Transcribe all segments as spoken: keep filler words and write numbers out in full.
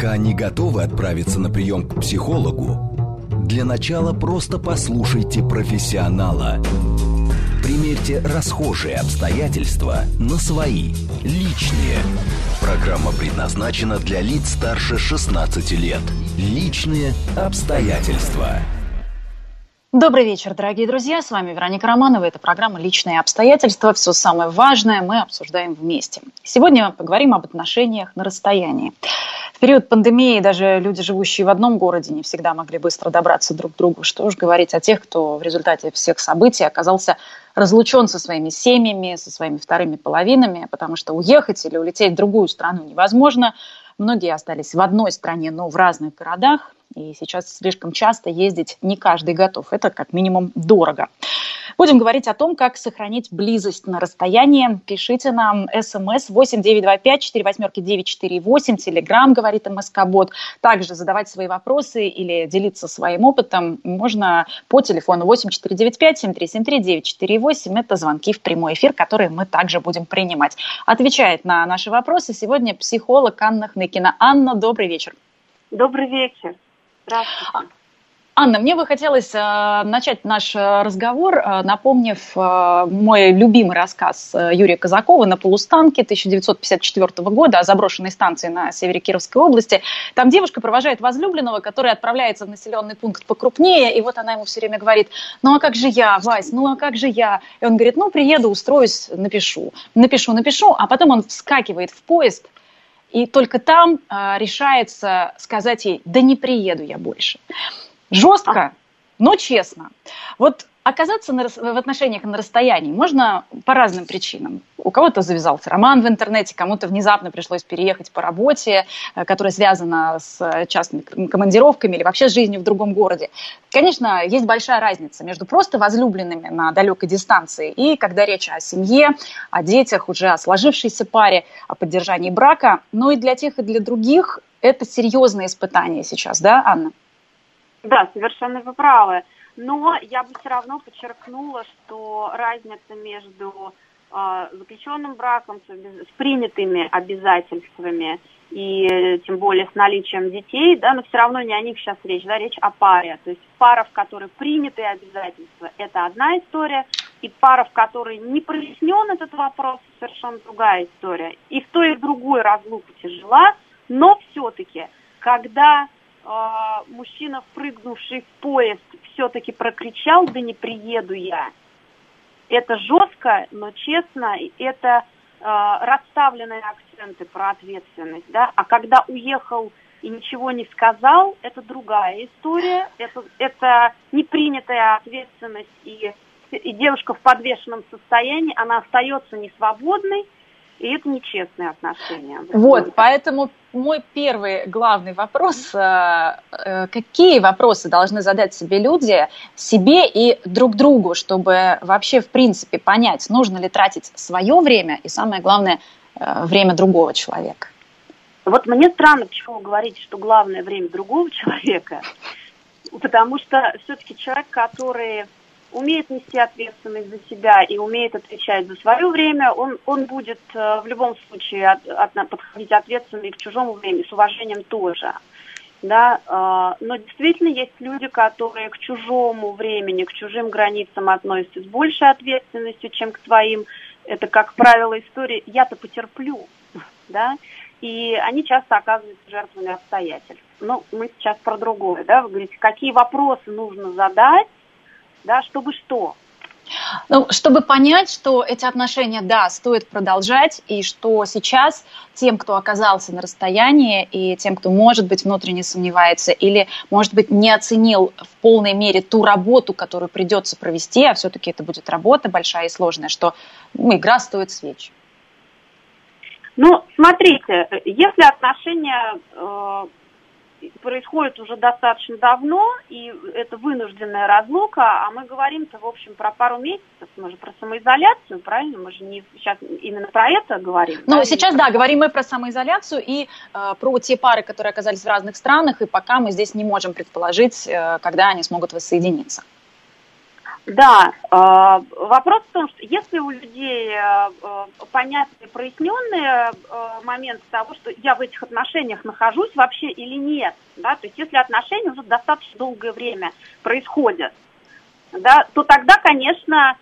Пока не готовы отправиться на прием к психологу, для начала просто послушайте профессионала. Примерьте расхожие обстоятельства на свои, личные. Программа предназначена для лиц старше шестнадцати лет. Личные обстоятельства. Добрый вечер, дорогие друзья. С вами Вероника Романова. Это программа «Личные обстоятельства». Все самое важное мы обсуждаем вместе. Сегодня мы поговорим об отношениях на расстоянии. В период пандемии даже люди, живущие в одном городе, не всегда могли быстро добраться друг к другу. Что уж говорить о тех, кто в результате всех событий оказался разлучен со своими семьями, со своими вторыми половинами, потому что уехать или улететь в другую страну невозможно. Многие остались в одной стране, но в разных городах, и сейчас слишком часто ездить не каждый готов. Это как минимум дорого. Будем говорить о том, как сохранить близость на расстоянии. Пишите нам смс восемь девятьсот двадцать пять сорок восемь девятьсот сорок восемь, телеграм, говорит МСК-бот. Также задавать свои вопросы или делиться своим опытом можно по телефону восемь четыре девять пять семь три семь три девять четыре восемь. Это звонки в прямой эфир, которые мы также будем принимать. Отвечает на наши вопросы сегодня психолог Анна Хныкина. Анна, добрый вечер. Добрый вечер. Здравствуйте. Анна, мне бы хотелось начать наш разговор, напомнив мой любимый рассказ Юрия Казакова «На полустанке» тысяча девятьсот пятьдесят четвёртого года о заброшенной станции на севере Кировской области. Там девушка провожает возлюбленного, который отправляется в населенный пункт покрупнее, и вот она ему все время говорит: «Ну а как же я, Вась, ну а как же я?» И он говорит: «Ну приеду, устроюсь, напишу, напишу, напишу», а потом он вскакивает в поезд, и только там решается сказать ей: «Да не приеду я больше». Жестко, но честно. Вот оказаться на, в отношениях на расстоянии можно по разным причинам. У кого-то завязался роман в интернете, кому-то внезапно пришлось переехать по работе, которая связана с частными командировками или вообще с жизнью в другом городе. Конечно, есть большая разница между просто возлюбленными на далекой дистанции и когда речь о семье, о детях, уже о сложившейся паре, о поддержании брака. Но и для тех, и для других это серьезное испытание сейчас, да, Анна? Да, совершенно вы правы. Но я бы все равно подчеркнула, что разница между э, заключенным браком с принятыми обязательствами и тем более с наличием детей, да, но все равно не о них сейчас речь, да, речь о паре. То есть пара, в которой приняты обязательства, это одна история, и пара, в которой не прояснен этот вопрос, совершенно другая история. И в той и в другой разлука тяжела, но все-таки, когда мужчина, впрыгнувший в поезд, все-таки прокричал: «Да не приеду я». Это жестко, но честно, и это э, расставленные акценты про ответственность, да. А когда уехал и ничего не сказал, это другая история, это, это непринятая ответственность, и, и девушка в подвешенном состоянии, она остается несвободной, и это нечестные отношения. Вот, поэтому мой первый главный вопрос: какие вопросы должны задать себе люди, себе и друг другу, чтобы вообще, в принципе, понять, нужно ли тратить свое время и, самое главное, время другого человека? Вот мне странно, почему вы говорите, что главное время другого человека, потому что все-таки человек, который умеет нести ответственность за себя и умеет отвечать за свое время, он, он будет э, в любом случае от, от, подходить ответственно и к чужому времени, с уважением тоже. Да? Э, но действительно есть люди, которые к чужому времени, к чужим границам относятся с большей ответственностью, чем к своим. Это, как правило, история «я-то потерплю». Да? И они часто оказываются жертвами обстоятельств. Но мы сейчас про другое. Да? Вы говорите, какие вопросы нужно задать, да, чтобы что? Ну, чтобы понять, что эти отношения, да, стоит продолжать, и что сейчас тем, кто оказался на расстоянии, и тем, кто, может быть, внутренне сомневается или, может быть, не оценил в полной мере ту работу, которую придется провести, а все-таки это будет работа большая и сложная, что, ну, игра стоит свеч. Ну, смотрите, если отношения э- происходит уже достаточно давно, и это вынужденная разлука, а мы говорим-то, в общем, про пару месяцев, мы же про самоизоляцию, правильно? Мы же не сейчас именно про это говорим. Ну, да? Сейчас, да, говорим мы про самоизоляцию и э, про те пары, которые оказались в разных странах, и пока мы здесь не можем предположить, э, когда они смогут воссоединиться. Да, вопрос в том, что если у людей понятные, проясненные моменты того, что я в этих отношениях нахожусь вообще или нет, да, то есть если отношения уже достаточно долгое время происходят, да, то тогда, конечно,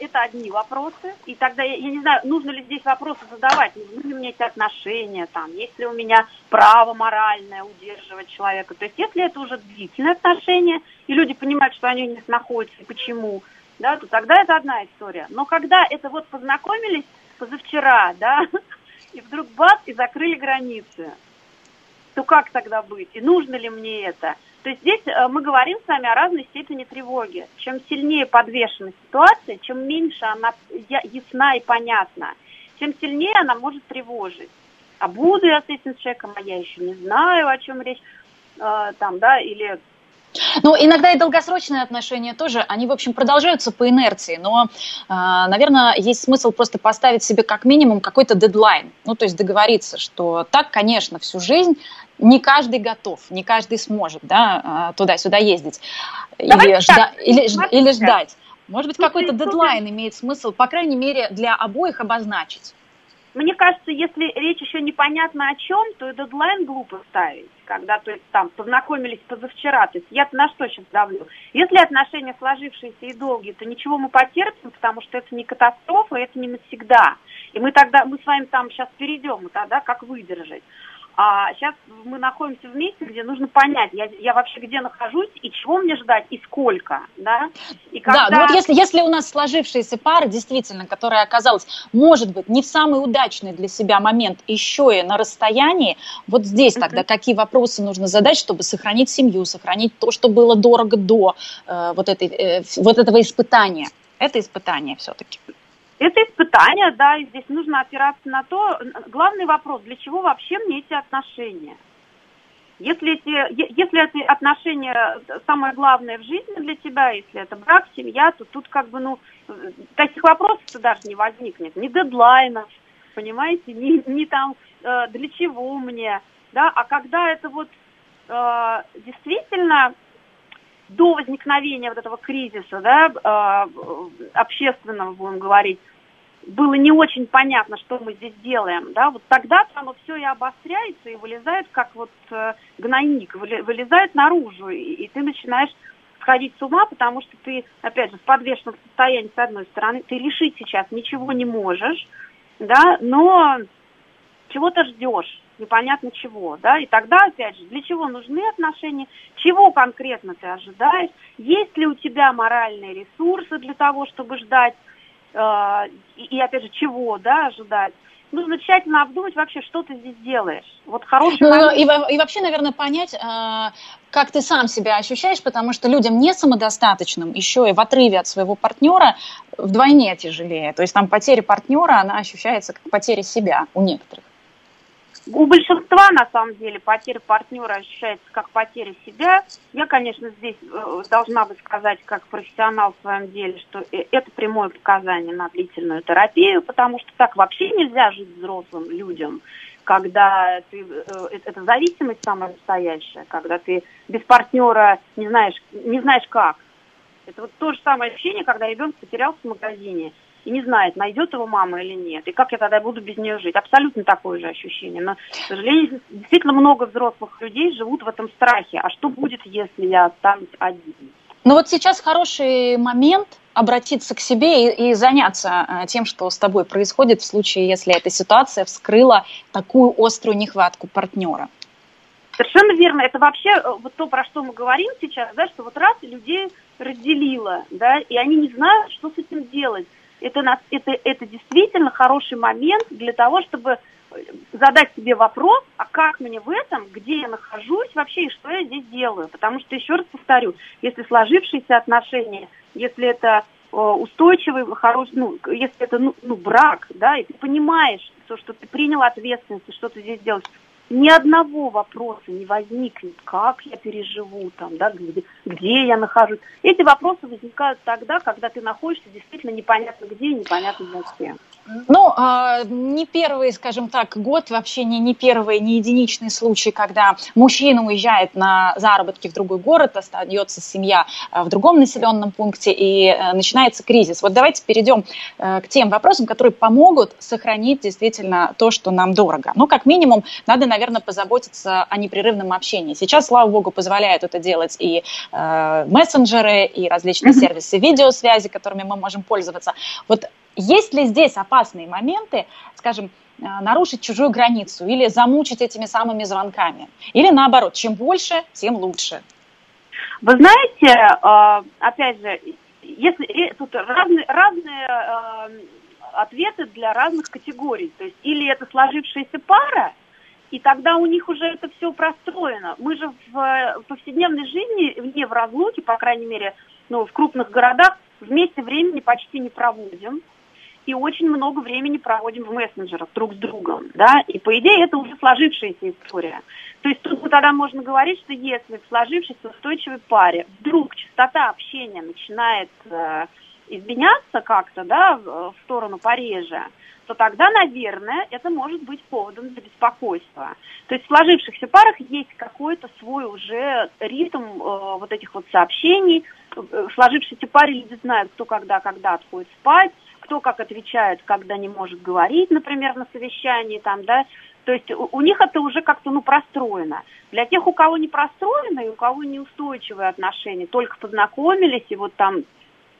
это одни вопросы, и тогда, я не знаю, нужно ли здесь вопросы задавать, нужны ли мне эти отношения, там, есть ли у меня право моральное удерживать человека. То есть если это уже длительные отношения, и люди понимают, что они у них находятся, и почему, да, то тогда это одна история. Но когда это вот познакомились позавчера, да, и вдруг бац, и закрыли границы, то как тогда быть, и нужно ли мне это? То есть здесь мы говорим с вами о разной степени тревоги. Чем сильнее подвешена ситуация, чем меньше она ясна и понятна, тем сильнее она может тревожить. А буду я с этим человеком, а я еще не знаю, о чем речь, там, да, или... Ну, иногда и долгосрочные отношения тоже, они, в общем, продолжаются по инерции, но, наверное, есть смысл просто поставить себе как минимум какой-то дедлайн, ну, то есть договориться, что так, конечно, всю жизнь не каждый готов, не каждый сможет, да, туда-сюда ездить или, жда- или, или ждать. Может быть, какой-то дедлайн имеет смысл, по крайней мере, для обоих обозначить. Мне кажется, если речь еще непонятна о чем, то и дедлайн глупо ставить, когда, то есть, там, познакомились позавчера, то есть я-то на что сейчас давлю? Если отношения сложившиеся и долгие, то ничего мы потерпим, потому что это не катастрофа, это не навсегда. И мы тогда, мы с вами там сейчас перейдем, тогда как выдержать. А сейчас мы находимся в месте, где нужно понять, я, я вообще где нахожусь, и чего мне ждать, и сколько, да? И когда... Да, ну вот если, если у нас сложившаяся пара, действительно, которая оказалась, может быть, не в самый удачный для себя момент, еще и на расстоянии, вот здесь тогда mm-hmm. какие вопросы нужно задать, чтобы сохранить семью, сохранить то, что было дорого до э, вот, этой, э, вот этого испытания. Это испытание все-таки. Это испытание, да, и здесь нужно опираться на то, главный вопрос, для чего вообще мне эти отношения? Если эти, если эти отношения самое главное в жизни для тебя, если это брак, семья, то тут как бы, ну, таких вопросов-то даже не возникнет, ни дедлайнов, понимаете, ни, ни там, для чего мне, да, а когда это вот действительно... до возникновения вот этого кризиса, да, общественного, будем говорить, было не очень понятно, что мы здесь делаем, да, вот тогда-то оно все и обостряется, и вылезает, как вот гнойник, вылезает наружу, и, и ты начинаешь сходить с ума, потому что ты, опять же, в подвешенном состоянии, с одной стороны, ты решить сейчас ничего не можешь, да, но чего-то ждешь. Непонятно чего, да, и тогда, опять же, для чего нужны отношения, чего конкретно ты ожидаешь, есть ли у тебя моральные ресурсы для того, чтобы ждать, э, и, опять же, чего, да, ожидать. Нужно тщательно обдумать вообще, что ты здесь делаешь. Вот хороший ну, и, и вообще, наверное, понять, э, как ты сам себя ощущаешь, потому что людям не самодостаточным, еще и в отрыве от своего партнера, вдвойне тяжелее. То есть там потеря партнера, она ощущается как потеря себя у некоторых. У большинства, на самом деле, потеря партнера ощущается как потеря себя. Я, конечно, здесь должна бы сказать, как профессионал в своем деле, что это прямое показание на длительную терапию, потому что так вообще нельзя жить взрослым людям, когда ты, это зависимость самая настоящая, когда ты без партнера не знаешь, не знаешь как. Это вот то же самое ощущение, когда ребенок потерялся в магазине. И не знает, найдет его мама или нет, и как я тогда буду без нее жить. Абсолютно такое же ощущение. Но, к сожалению, действительно много взрослых людей живут в этом страхе. А что будет, если я останусь один? Ну вот сейчас хороший момент обратиться к себе и, и заняться тем, что с тобой происходит в случае, если эта ситуация вскрыла такую острую нехватку партнера. Совершенно верно. Это вообще вот то, про что мы говорим сейчас, да, что вот раз людей разделило, да, и они не знают, что с этим делать. Это, это, это действительно хороший момент для того, чтобы задать себе вопрос, а как мне в этом, где я нахожусь вообще и что я здесь делаю. Потому что, еще раз повторю, если сложившиеся отношения, если это э, устойчивый, хороший, ну, если это ну, ну, брак, да, и ты понимаешь, то, что ты принял ответственность и что ты здесь делаешь, ни одного вопроса не возникнет, как я переживу, там, да, где, где я нахожусь. Эти вопросы возникают тогда, когда ты находишься действительно непонятно где и непонятно зачем. Ну, не первый, скажем так, год, вообще не, не первый, не единичный случай, когда мужчина уезжает на заработки в другой город, остается семья в другом населенном пункте и начинается кризис. Вот давайте перейдем к тем вопросам, которые помогут сохранить действительно то, что нам дорого. Ну, как минимум, надо, наверное, позаботиться о непрерывном общении. Сейчас, слава богу, позволяют это делать и мессенджеры, и различные сервисы видеосвязи, которыми мы можем пользоваться. Вот есть ли здесь опасные моменты, скажем, нарушить чужую границу или замучить этими самыми звонками? Или наоборот, чем больше, тем лучше? Вы знаете, опять же, если тут разные, разные ответы для разных категорий. То есть или это сложившаяся пара, и тогда у них уже это все простроено. Мы же в повседневной жизни, не в разлуке, по крайней мере, ну, в крупных городах, вместе времени почти не проводим. И очень много времени проводим в мессенджерах друг с другом, да, и по идее это уже сложившаяся история. То есть тут тогда можно говорить, что если в сложившейся устойчивой паре вдруг частота общения начинает э, изменяться как-то, да, в сторону пореже, то тогда, наверное, это может быть поводом для беспокойства. То есть в сложившихся парах есть какой-то свой уже ритм э, вот этих вот сообщений. В сложившейся паре люди знают, кто когда, когда отходит спать, кто как отвечает, когда не может говорить, например, на совещании, там, да, то есть у, у них это уже как-то, ну, простроено. Для тех, у кого не простроено и у кого неустойчивые отношения, только познакомились и вот там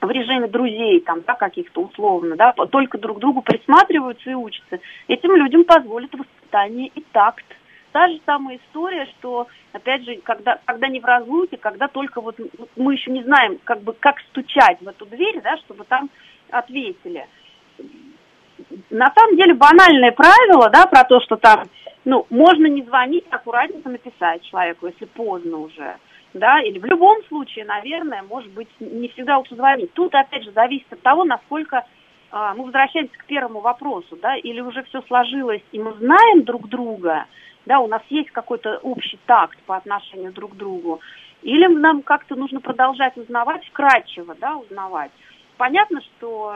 в режиме друзей, там, да, каких-то условно, да, только друг к другу присматриваются и учатся, этим людям позволит воспитание и такт. Та же самая история, что, опять же, когда, когда не в разлуке, когда только вот мы еще не знаем, как бы, как стучать в эту дверь, да, чтобы там ответили. На самом деле банальное правило, да, про то, что там, ну, можно не звонить, аккуратненько написать человеку, если поздно уже, да, или в любом случае, наверное, может быть, не всегда лучше звонить. Тут, опять же, зависит от того, насколько э, мы возвращаемся к первому вопросу, да, или уже все сложилось, и мы знаем друг друга, да, у нас есть какой-то общий такт по отношению друг к другу, или нам как-то нужно продолжать узнавать, вкратчиво, да, узнавать. Понятно, что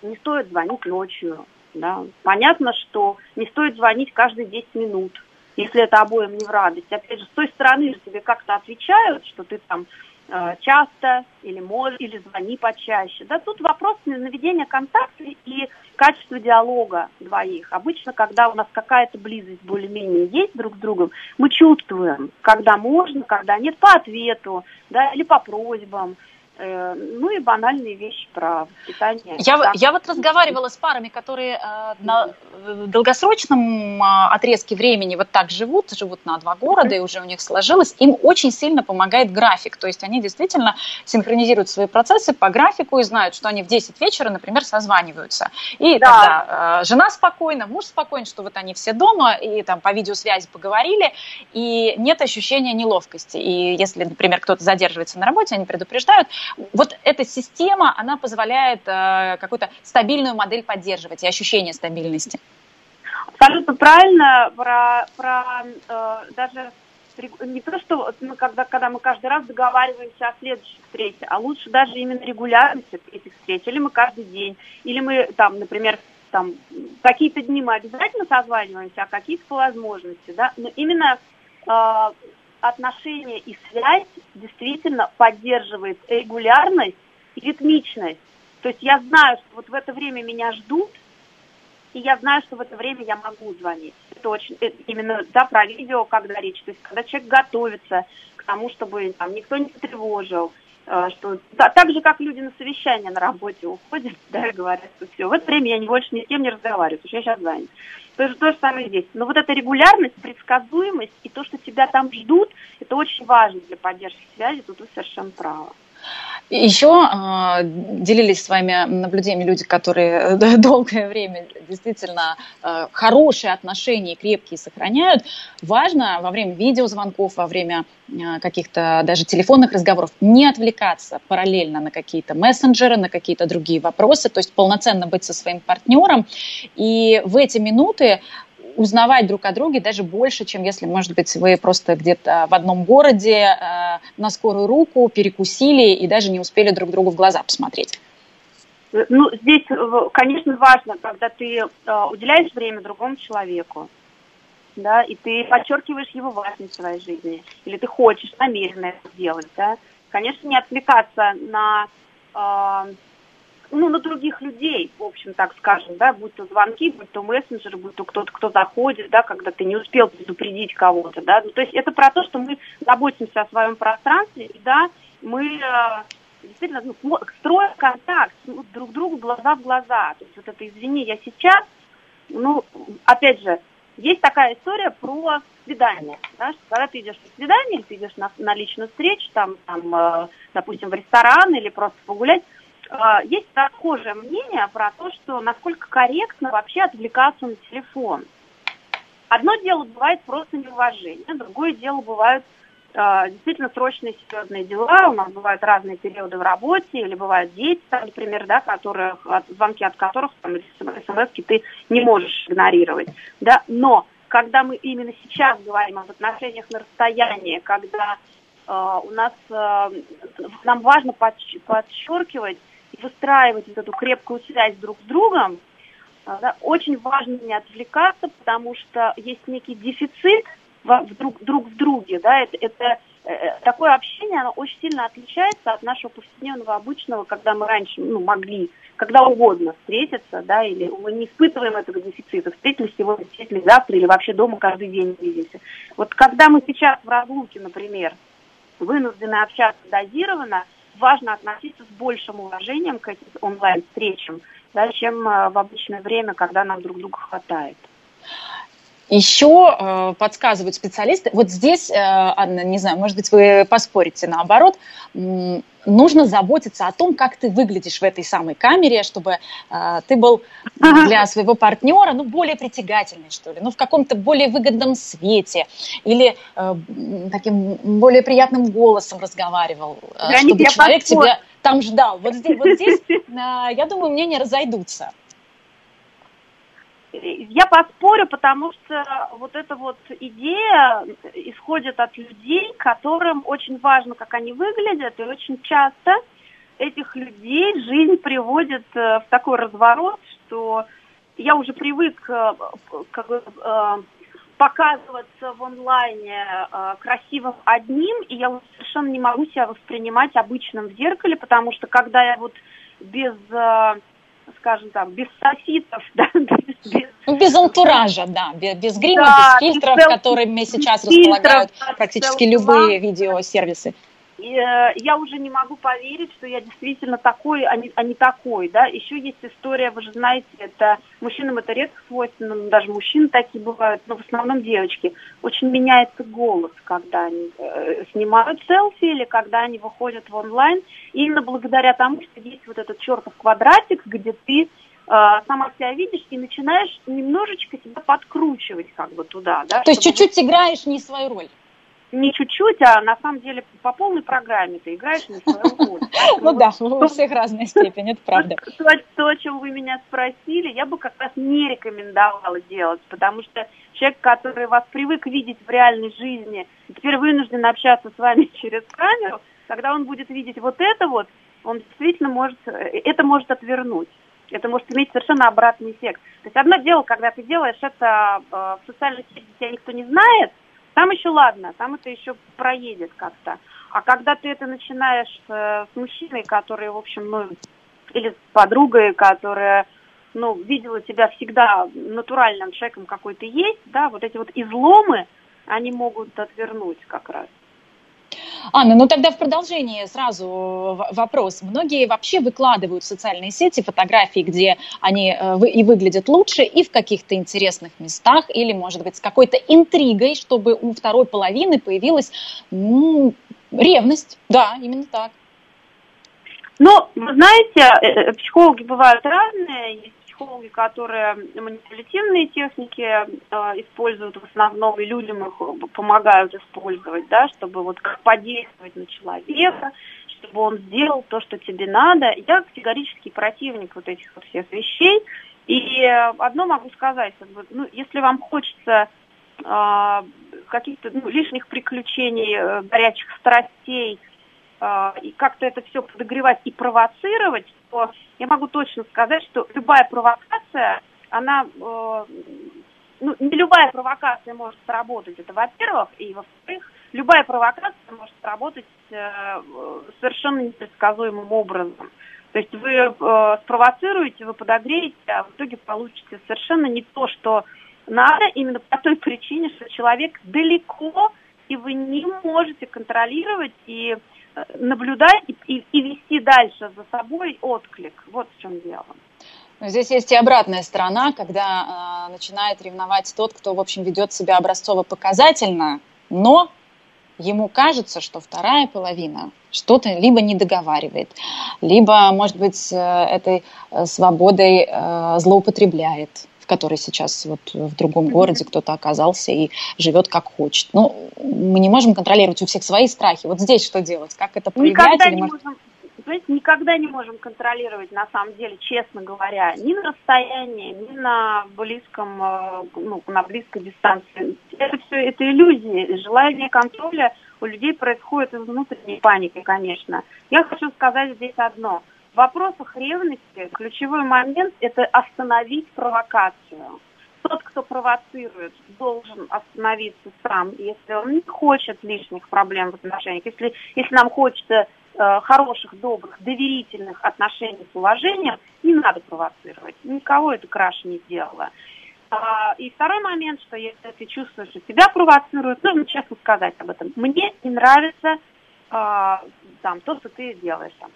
не стоит звонить ночью, да. Понятно, что не стоит звонить каждые десять минут, если это обоим не в радость. Опять же, с той стороны тебе как-то отвечают, что ты там э, часто или можешь, или звони почаще. Да, тут вопрос наведения контакта и качества диалога двоих. Обычно, когда у нас какая-то близость более-менее есть друг с другом, мы чувствуем, когда можно, когда нет, по ответу, да, или по просьбам. Ну и банальные вещи про воспитание. Я, я вот разговаривала с парами, которые э, на долгосрочном э, отрезке времени вот так живут, живут на два города, и уже у них сложилось. Им очень сильно помогает график. То есть они действительно синхронизируют свои процессы по графику и знают, что они в десять вечера, например, созваниваются. И да. Тогда э, жена спокойна, муж спокоен, что вот они все дома, и там по видеосвязи поговорили, и нет ощущения неловкости. И если, например, кто-то задерживается на работе, они предупреждают. Вот эта система, она позволяет э, какую-то стабильную модель поддерживать и ощущение стабильности. Абсолютно правильно. Про, про э, даже не то, что мы, когда, когда мы каждый раз договариваемся о следующей встрече, а лучше даже именно регулярности этих встреч. Или мы каждый день, или мы, там, например, там, какие-то дни мы обязательно созваниваемся, а какие-то по возможности. Да? Но именно... Э, отношения и связь действительно поддерживает регулярность и ритмичность. То есть я знаю, что вот в это время меня ждут, и я знаю, что в это время я могу звонить. Это очень это именно, да, про видео, когда речь. То есть когда человек готовится к тому, чтобы там никто не потревожил. Что, да, так же, как люди на совещание на работе уходят, да, и говорят, что все, в это время я не больше ни с кем не разговариваю, потому что я сейчас занят. То же, то же самое здесь. Но вот эта регулярность, предсказуемость и то, что тебя там ждут, это очень важно для поддержки связи, тут вы совершенно правы. Еще э, делились с вами наблюдениями люди, которые долгое время действительно э, хорошие отношения, крепкие сохраняют. Важно во время видеозвонков, во время э, каких-то даже телефонных разговоров не отвлекаться параллельно на какие-то мессенджеры, на какие-то другие вопросы, то есть полноценно быть со своим партнером. И в эти минуты узнавать друг о друге даже больше, чем если, может быть, вы просто где-то в одном городе э, на скорую руку перекусили и даже не успели друг другу в глаза посмотреть. Ну, здесь, конечно, важно, когда ты уделяешь время другому человеку, да, и ты подчеркиваешь его важность в своей жизни, или ты хочешь намеренно это делать, да. Конечно, не отвлекаться на, э, ну, на других людей, в общем, так скажем, да, будь то звонки, будь то мессенджеры, будь то кто-то, кто заходит, да, когда ты не успел предупредить кого-то, да. Ну, то есть это про то, что мы заботимся о своем пространстве, и, да, мы... Э, действительно, ну, строим контакт друг другу глаза в глаза. То есть вот это, извини, я сейчас, ну, опять же, есть такая история про свидание, да, что когда ты идешь на свидание, или ты идешь на, на личную встречу, там, там, э, допустим, в ресторан или просто погулять, э, есть расхожее мнение про то, что насколько корректно вообще отвлекаться на телефон. Одно дело бывает просто неуважение, другое дело бывает действительно срочные серьезные дела, у нас бывают разные периоды в работе, или бывают дети, например, да, которые, звонки от которых, там, смс-ки ты не можешь игнорировать, да, но когда мы именно сейчас говорим об отношениях на расстоянии, когда э, у нас, э, нам важно подчеркивать и выстраивать вот эту крепкую связь друг с другом, э, да, очень важно не отвлекаться, потому что есть некий дефицит, Друг, друг в друге, да, это, это такое общение, оно очень сильно отличается от нашего повседневного обычного, когда мы раньше, ну, могли когда угодно встретиться, да, или мы не испытываем этого дефицита, встретились сегодня, встретились завтра, или вообще дома каждый день видимся. Вот когда мы сейчас в разлуке, например, вынуждены общаться дозированно, важно относиться с большим уважением к этим онлайн-встречам, да, чем в обычное время, когда нам друг друга хватает. Еще э, подсказывают специалисты, вот здесь, э, Анна, не знаю, может быть, вы поспорите наоборот, м- нужно заботиться о том, как ты выглядишь в этой самой камере, чтобы э, ты был для своего партнера, ну, более притягательный, что ли, ну, в каком-то более выгодном свете, или э, таким более приятным голосом разговаривал, э, чтобы человек поспор... тебя там ждал. Вот здесь, вот здесь э, я думаю, мнения разойдутся. Я поспорю, потому что вот эта вот идея исходит от людей, которым очень важно, как они выглядят, и очень часто этих людей жизнь приводит в такой разворот, что я уже привык как бы, показываться в онлайне красивым одним, и я совершенно не могу себя воспринимать обычным в зеркале, потому что когда я вот без... скажем так, без софитов, да, без, без... без антуража, да, без, без грима, да, без фильтров, без сел... которыми сейчас фильтров, располагают практически любые видеосервисы. И, э, я уже не могу поверить, что я действительно такой, а не, а не такой, да. Еще есть история, вы же знаете, это мужчинам это редко свойственно, даже мужчины такие бывают, но в основном девочки. Очень меняется голос, когда они э, снимают селфи или когда они выходят в онлайн, именно благодаря тому, что есть вот этот чертов квадратик, где ты э, сама себя видишь и начинаешь немножечко себя подкручивать как бы туда, да. То есть чуть-чуть играешь не свою роль. Не чуть-чуть, а на самом деле по полной программе ты играешь на свою роль. Ну да, у всех разная степень, это правда. То, о чем вы меня спросили, я бы как раз не рекомендовала делать, потому что человек, который вас привык видеть в реальной жизни, теперь вынужден общаться с вами через камеру, когда он будет видеть вот это вот, он действительно может, это может отвернуть. Это может иметь совершенно обратный эффект. То есть одно дело, когда ты делаешь это в социальной сети, тебя никто не знает, там еще ладно, там это еще проедет как-то. А когда ты это начинаешь с, с мужчиной, который, в общем, ну, или с подругой, которая, ну, видела тебя всегда натуральным человеком, какой ты есть, да, вот эти вот изломы, они могут отвернуть как раз. Анна, ну тогда в продолжение сразу вопрос. Многие вообще выкладывают в социальные сети фотографии, где они и выглядят лучше, и в каких-то интересных местах, или, может быть, с какой-то интригой, чтобы у второй половины появилась, ну, ревность. Да, именно так. Ну, вы знаете, психологи бывают разные. Есть психологи, которые манипулятивные техники э, используют в основном, и людям их помогают использовать, да, чтобы вот как подействовать на человека, чтобы он сделал то, что тебе надо. Я категорический противник вот этих вот всех вещей. И одно могу сказать, ну, если вам хочется э, каких-то, ну, лишних приключений, э, горячих страстей, и как-то это все подогревать и провоцировать, то я могу точно сказать, что любая провокация, она, ну, не любая провокация может сработать, это во-первых, и во-вторых, любая провокация может сработать совершенно непредсказуемым образом. То есть вы спровоцируете, вы подогреете, а в итоге получите совершенно не то, что надо, именно по той причине, что человек далеко, и вы не можете контролировать и наблюдать, и, и вести дальше за собой отклик. Вот в чем дело. Но здесь есть и обратная сторона, когда э, начинает ревновать тот, кто, в общем, ведет себя образцово-показательно, но ему кажется, что вторая половина что-то либо не договаривает, либо, может быть, этой свободой э, злоупотребляет, который сейчас вот в другом городе кто-то оказался и живет как хочет. Ну, мы не можем контролировать у всех свои страхи. Вот здесь что делать? Как это проявлять? Никогда, или, не, может... можем, знаете, никогда не можем контролировать, на самом деле, честно говоря, ни на расстоянии, ни на близком, ну, на близкой дистанции. Это все, это иллюзии. Желание контроля у людей происходит из внутренней паники, конечно. Я хочу сказать здесь одно. В вопросах ревности ключевой момент – это остановить провокацию. Тот, кто провоцирует, должен остановиться сам, если он не хочет лишних проблем в отношениях. Если, если нам хочется э, хороших, добрых, доверительных отношений с уважением, не надо провоцировать. Никого это краше не сделало. А, и второй момент, что если ты чувствуешь, что тебя провоцируют, нужно честно сказать об этом. Мне не нравится э, там, то, что ты делаешь там.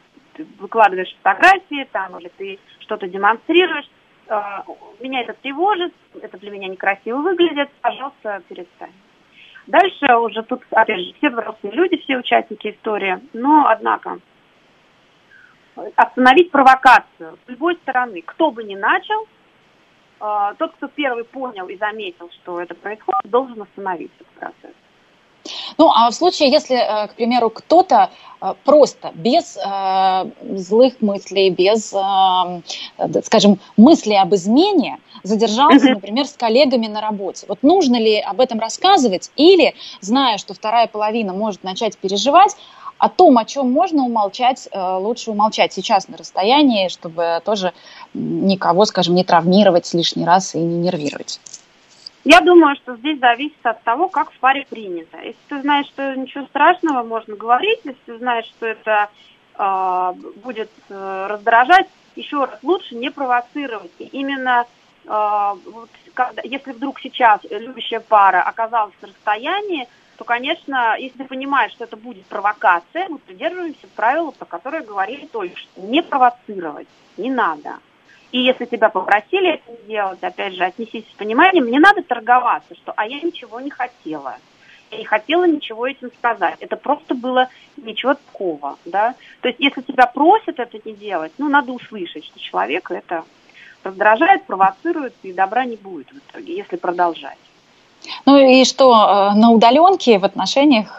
Выкладываешь фотографии там, или ты что-то демонстрируешь, меня это тревожит, это для меня некрасиво выглядит, пожалуйста, перестань. Дальше уже тут, опять же, все взрослые люди, все участники истории, но, однако, остановить провокацию с любой стороны, кто бы ни начал, тот, кто первый понял и заметил, что это происходит, должен остановить этот процесс. Ну, а в случае, если, к примеру, кто-то просто без э, злых мыслей, без, э, скажем, мыслей об измене задержался, например, с коллегами на работе. Вот нужно ли об этом рассказывать или, зная, что вторая половина может начать переживать, о том, о чем можно умолчать, лучше умолчать сейчас на расстоянии, чтобы тоже никого, скажем, не травмировать лишний раз и не нервировать? Я думаю, что здесь зависит от того, как в паре принято. Если ты знаешь, что ничего страшного, можно говорить. Если ты знаешь, что это э, будет э, раздражать, еще раз, лучше не провоцировать. И именно, э, вот, когда, если вдруг сейчас любящая пара оказалась в расстоянии, то, конечно, если ты понимаешь, что это будет провокация, мы придерживаемся правила, про которые говорили только что. Не провоцировать, не надо. И если тебя попросили это делать, опять же, отнесись с пониманием, не надо торговаться, что «а я ничего не хотела». Я не хотела ничего этим сказать. Это просто было ничего такого, да. То есть, если тебя просят это не делать, ну, надо услышать, что человека это раздражает, провоцирует, и добра не будет в итоге, если продолжать. Ну и что на удаленке в отношениях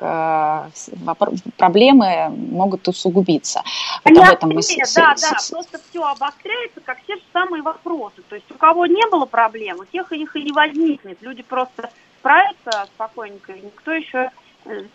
проблемы могут усугубиться. Вот об этом мы... Да, да, просто все обостряется, как те же самые вопросы. То есть у кого не было проблем, у тех их и не возникнет. Люди просто справятся спокойненько, и никто еще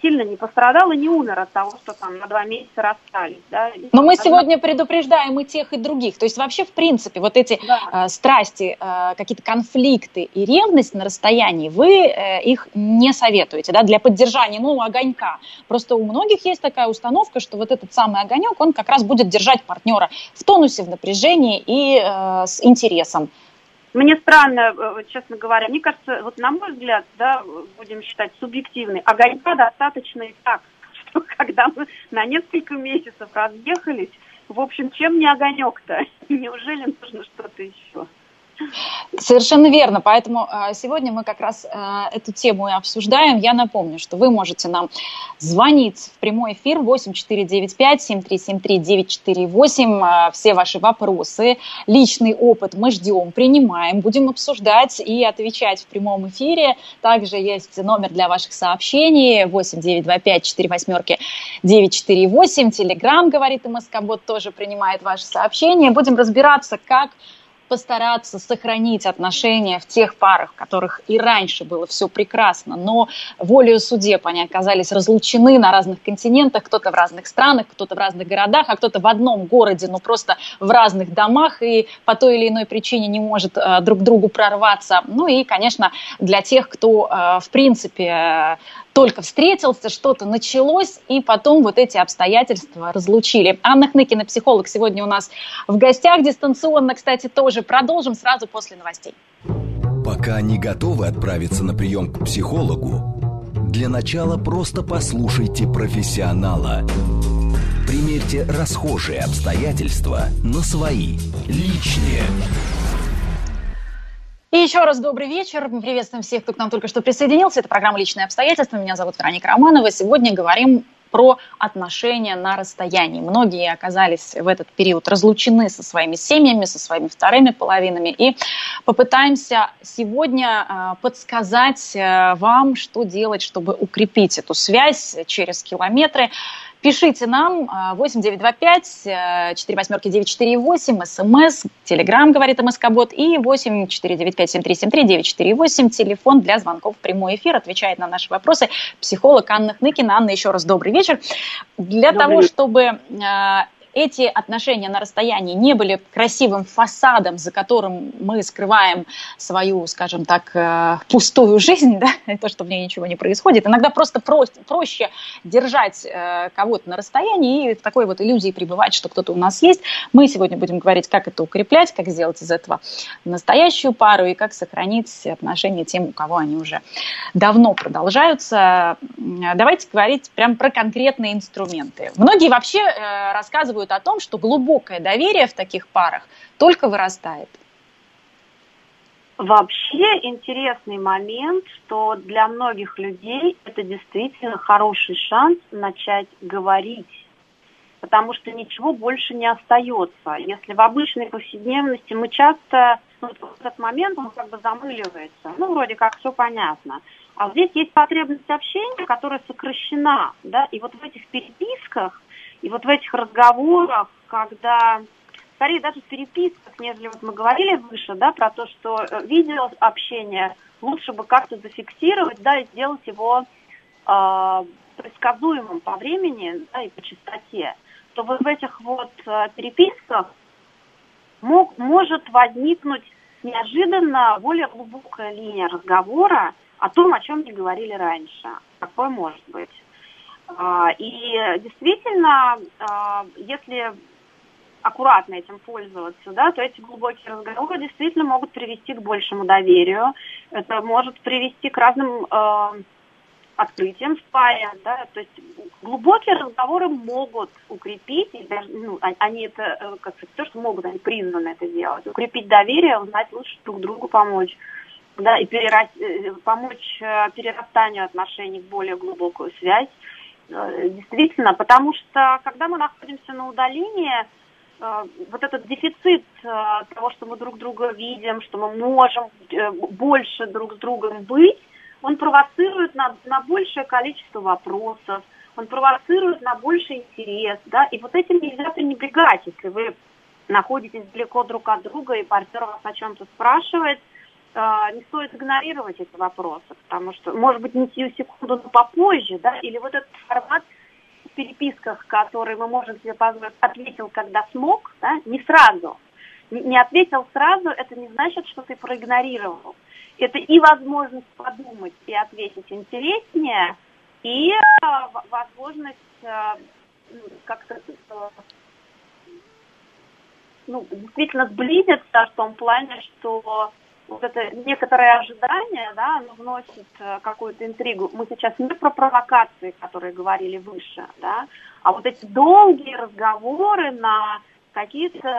сильно не пострадал и не умер от того, что там на два месяца расстались. Да? Но мы сегодня предупреждаем и тех, и других. То есть вообще, в принципе, вот эти да. э, страсти, э, какие-то конфликты и ревность на расстоянии, вы э, их не советуете, да, для поддержания, ну, огонька. Просто у многих есть такая установка, что вот этот самый огонек, он как раз будет держать партнера в тонусе, в напряжении и э, с интересом. Мне странно, честно говоря, мне кажется, вот на мой взгляд, да, будем считать субъективный, огонька достаточно и так, что когда мы на несколько месяцев разъехались, в общем, чем не огонек-то? Неужели нужно что-то еще? Совершенно верно, поэтому сегодня мы как раз эту тему и обсуждаем. Я напомню, что вы можете нам звонить в прямой эфир восемь четыре девять пять семь три семь три девять четыре восемь. Все ваши вопросы, личный опыт мы ждем, принимаем, будем обсуждать и отвечать в прямом эфире. Также есть номер для ваших сообщений восемь девять два пять четыре восемь девять четыре восемь. Телеграм, говорит МСК-бот, тоже принимает ваши сообщения. Будем разбираться, как постараться сохранить отношения в тех парах, в которых и раньше было все прекрасно, но волею судеб они оказались разлучены на разных континентах, кто-то в разных странах, кто-то в разных городах, а кто-то в одном городе, но просто в разных домах и по той или иной причине не может э, друг к другу прорваться. Ну и, конечно, для тех, кто э, в принципе э, только встретился, что-то началось, и потом вот эти обстоятельства разлучили. Анна Хныкина, психолог, сегодня у нас в гостях дистанционно, кстати, тоже. Продолжим сразу после новостей. Пока не готовы отправиться на прием к психологу, для начала просто послушайте профессионала. Примерьте расхожие обстоятельства на свои, личные. И еще раз добрый вечер. Мы приветствуем всех, кто к нам только что присоединился. Это программа «Личные обстоятельства». Меня зовут Вероника Романова. Сегодня говорим про отношения на расстоянии. Многие оказались в этот период разлучены со своими семьями, со своими вторыми половинами. И попытаемся сегодня подсказать вам, что делать, чтобы укрепить эту связь через километры. Пишите нам восемь девятьсот двадцать пять сорок восемь девятьсот сорок восемь, смс, телеграм, говорит МСК-бот, и восемь четыре девять пять семь три семь три девять четыре восемь, телефон для звонков в прямой эфир. Отвечает на наши вопросы психолог Анна Хныкина. Анна, еще раз добрый вечер. Для добрый того, вечер. чтобы... Эти отношения на расстоянии не были красивым фасадом, за которым мы скрываем свою, скажем так, пустую жизнь, да, и то, что в ней ничего не происходит. Иногда просто проще, проще держать кого-то на расстоянии и в такой вот иллюзии пребывать, что кто-то у нас есть. Мы сегодня будем говорить, как это укреплять, как сделать из этого настоящую пару и как сохранить отношения тем, у кого они уже давно продолжаются. Давайте говорить прям про конкретные инструменты. Многие вообще рассказывают о том, что глубокое доверие в таких парах только вырастает. Вообще интересный момент, что для многих людей это действительно хороший шанс начать говорить, потому что ничего больше не остается. Если в обычной повседневности мы часто, ну, в этот момент он как бы замыливается, ну, вроде как все понятно. А здесь есть потребность общения, которая сокращена, да, и вот в этих переписках, и вот в этих разговорах, когда, скорее даже в переписках, нежели вот мы говорили выше, да, про то, что видеообщение лучше бы как-то зафиксировать, да, и сделать его э, предсказуемым по времени, да, и по частоте, то вот в этих вот переписках мог, может возникнуть неожиданно более глубокая линия разговора о том, о чем не говорили раньше. Такое может быть. И действительно, если аккуратно этим пользоваться, да, то эти глубокие разговоры действительно могут привести к большему доверию. Это может привести к разным э, открытиям в паре. Да, то есть глубокие разговоры могут укрепить, и даже, ну, они это, как сказать, то, что могут, они призваны это делать. Укрепить доверие, узнать лучше друг другу, помочь. Да, и перерас... помочь перерастанию отношений в более глубокую связь. Действительно, потому что, когда мы находимся на удалении, вот этот дефицит того, что мы друг друга видим, что мы можем больше друг с другом быть, он провоцирует на, на большее количество вопросов, он провоцирует на больший интерес, да, и вот этим нельзя пренебрегать, если вы находитесь далеко друг от друга, и партнер вас о чем-то спрашивает. Не стоит игнорировать эти вопросы, потому что, может быть, не сию секунду, но попозже, да, или вот этот формат в переписках, который мы можем себе позволить, ответил, когда смог, да, не сразу. Не ответил сразу, это не значит, что ты проигнорировал. Это и возможность подумать, и ответить интереснее, и возможность как-то... Ну, действительно сблизиться в том плане, что... Вот это некоторое ожидание, да, оно вносит какую-то интригу. Мы сейчас не про провокации, которые говорили выше, да, а вот эти долгие разговоры на какие-то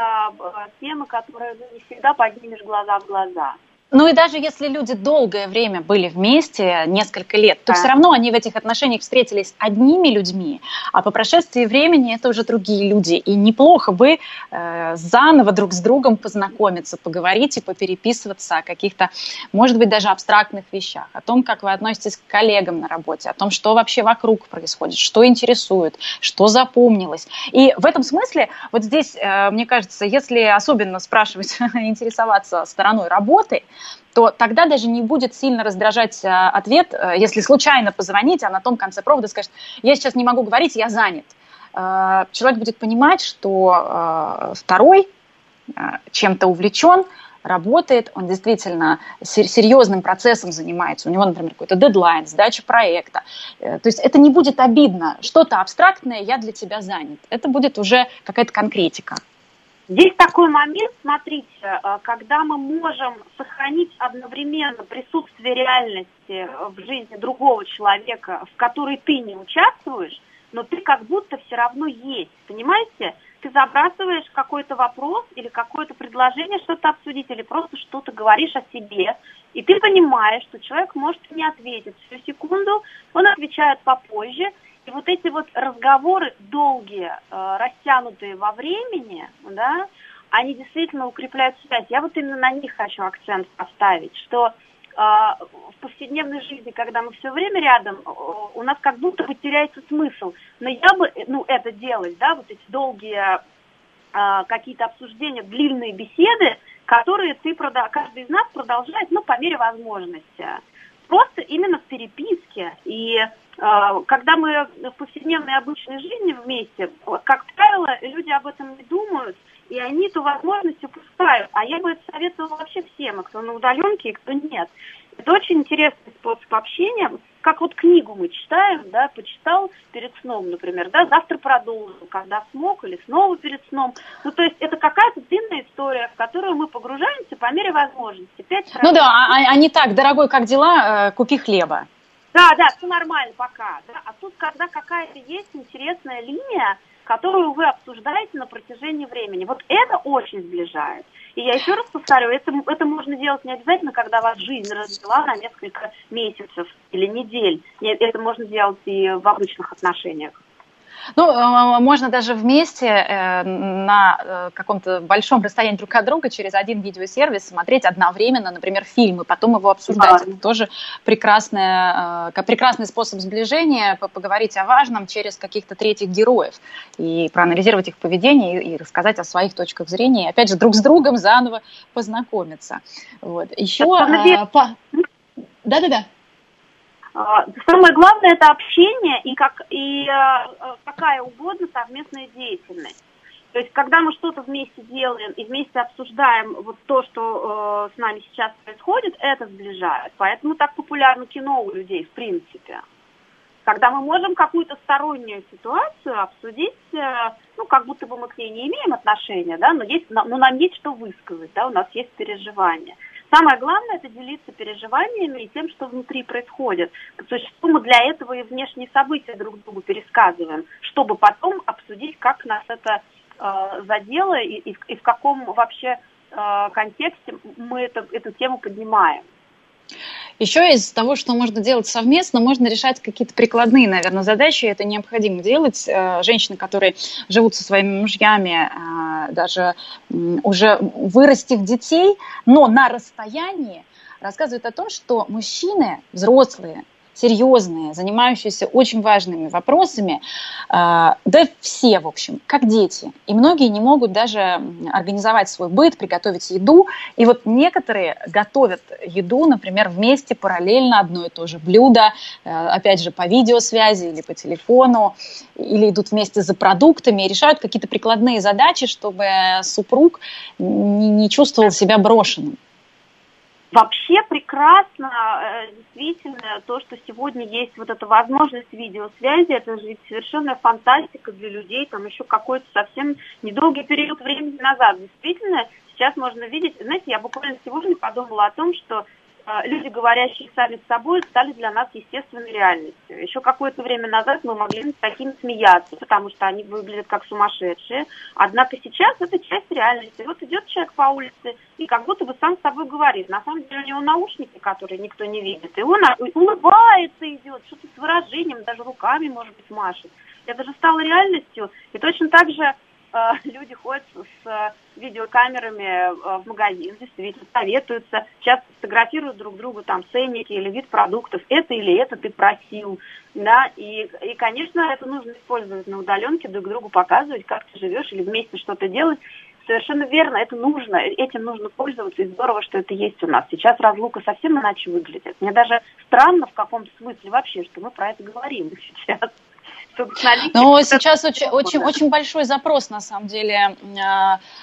темы, которые, ну, не всегда поднимешь глаза в глаза. Ну и даже если люди долгое время были вместе, несколько лет, то да. все равно они в этих отношениях встретились одними людьми, а по прошествии времени это уже другие люди. И неплохо бы э, заново друг с другом познакомиться, поговорить и попереписываться о каких-то, может быть, даже абстрактных вещах, о том, как вы относитесь к коллегам на работе, о том, что вообще вокруг происходит, что интересует, что запомнилось. И в этом смысле вот здесь, э, мне кажется, если особенно спрашивать, интересоваться стороной работы, то тогда даже не будет сильно раздражать ответ, если случайно позвонить, а на том конце провода скажет: я сейчас не могу говорить, я занят. Человек будет понимать, что второй чем-то увлечен, работает, он действительно серьезным процессом занимается, у него, например, какой-то дедлайн, сдача проекта. То есть это не будет обидно, что-то абстрактное, я для тебя занят. Это будет уже какая-то конкретика. Здесь такой момент, смотрите, когда мы можем сохранить одновременно присутствие реальности в жизни другого человека, в которой ты не участвуешь, но ты как будто все равно есть, понимаете? Ты забрасываешь какой-то вопрос или какое-то предложение что-то обсудить, или просто что-то говоришь о себе, и ты понимаешь, что человек может не ответить всю секунду, он отвечает попозже. И вот эти вот разговоры долгие, э, растянутые во времени, да, они действительно укрепляют связь. Я вот именно на них хочу акцент поставить, что э, в повседневной жизни, когда мы все время рядом, э, у нас как будто бы теряется смысл. Но я бы, ну, это делать, да, вот эти долгие э, какие-то обсуждения, длинные беседы, которые ты прода- каждый из нас продолжает, ну, по мере возможности. Просто именно в переписке. И э, когда мы в повседневной обычной жизни вместе, как правило, люди об этом не думают, и они эту возможность упускают. А я бы это советовала вообще всем, кто на удаленке и кто нет. Это очень интересный способ общения. Как вот книгу мы читаем, да, почитал перед сном, например, да, завтра продолжил, когда смог, или снова перед сном. Ну, то есть это какая-то длинная история, в которую мы погружаемся по мере возможности. Пять раз. Ну да, а, а не так, дорогой, как дела, купи хлеба. Да, да, все нормально пока. Да. А тут, когда какая-то есть интересная линия, которую вы обсуждаете на протяжении времени. Вот это очень сближает. И я еще раз повторю, это, это можно делать не обязательно, когда вас жизнь развела на несколько месяцев или недель. Это можно делать и в обычных отношениях. Ну, можно даже вместе на каком-то большом расстоянии друг от друга через один видеосервис смотреть одновременно, например, фильм, и потом его обсуждать. Да. Это тоже прекрасная, прекрасный способ сближения, поговорить о важном через каких-то третьих героев и проанализировать их поведение и рассказать о своих точках зрения. И опять же, друг с другом заново познакомиться. Вот. Еще... Да-да-да. Самое главное – это общение и, как, и э, какая угодно совместная деятельность. То есть, когда мы что-то вместе делаем и вместе обсуждаем вот то, что э, с нами сейчас происходит, это сближает. Поэтому так популярно кино у людей, в принципе. Когда мы можем какую-то стороннюю ситуацию обсудить, э, ну, как будто бы мы к ней не имеем отношения, да, но, есть, но нам есть что высказать, да, у нас есть переживания. Самое главное – это делиться переживаниями и тем, что внутри происходит. По существу мы для этого и внешние события друг другу пересказываем, чтобы потом обсудить, как нас это э, задело и, и, и в каком вообще э, контексте мы это, эту тему поднимаем. Еще из того, что можно делать совместно, можно решать какие-то прикладные, наверное, задачи. Это необходимо делать. Женщины, которые живут со своими мужьями, даже уже вырастив детей, но на расстоянии, рассказывают о том, что мужчины взрослые, серьезные, занимающиеся очень важными вопросами, да все, в общем, как дети. И многие не могут даже организовать свой быт, приготовить еду. И вот некоторые готовят еду, например, вместе, параллельно, одно и то же блюдо, опять же, по видеосвязи или по телефону, или идут вместе за продуктами и решают какие-то прикладные задачи, чтобы супруг не чувствовал себя брошенным. Вообще прекрасно, действительно, то, что сегодня есть вот эта возможность видеосвязи, это же ведь совершенно фантастика для людей, там еще какой-то совсем недолгий период времени назад. Действительно, сейчас можно видеть, знаете, я буквально сегодня подумала о том, что люди, говорящие сами с собой, стали для нас естественной реальностью. Еще какое-то время назад мы могли над такими смеяться, потому что они выглядят как сумасшедшие. Однако сейчас это часть реальности. Вот идет человек по улице и как будто бы сам с собой говорит. На самом деле у него наушники, которые никто не видит. И он улыбается, идет, что-то с выражением, даже руками, может быть, машет. Это же стало реальностью. И точно так же э, люди ходят с видеокамерами в магазин, действительно, советуются, часто фотографируют друг другу там ценники или вид продуктов, это или это ты просил, да, и, и, конечно, это нужно использовать на удаленке, друг другу показывать, как ты живешь, или вместе что-то делать, совершенно верно, это нужно, этим нужно пользоваться, и здорово, что это есть у нас. Сейчас разлука совсем иначе выглядит, мне даже странно в каком-то смысле вообще, что мы про это говорим сейчас. Ну, сейчас очень, очень, очень большой запрос, на самом деле,